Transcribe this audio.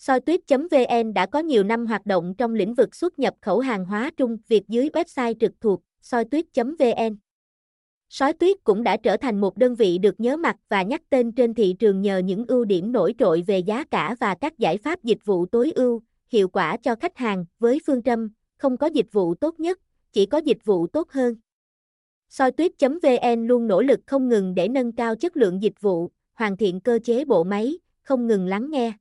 SoiTuyết.vn đã có nhiều năm hoạt động trong lĩnh vực xuất nhập khẩu hàng hóa Trung Việt dưới website trực thuộc SoiTuyết.vn. Sói Tuyết cũng đã trở thành một đơn vị được nhớ mặt và nhắc tên trên thị trường nhờ những ưu điểm nổi trội về giá cả và các giải pháp dịch vụ tối ưu, hiệu quả cho khách hàng với phương châm không có dịch vụ tốt nhất, chỉ có dịch vụ tốt hơn. SoiTuyết.vn luôn nỗ lực không ngừng để nâng cao chất lượng dịch vụ, hoàn thiện cơ chế bộ máy, không ngừng lắng nghe.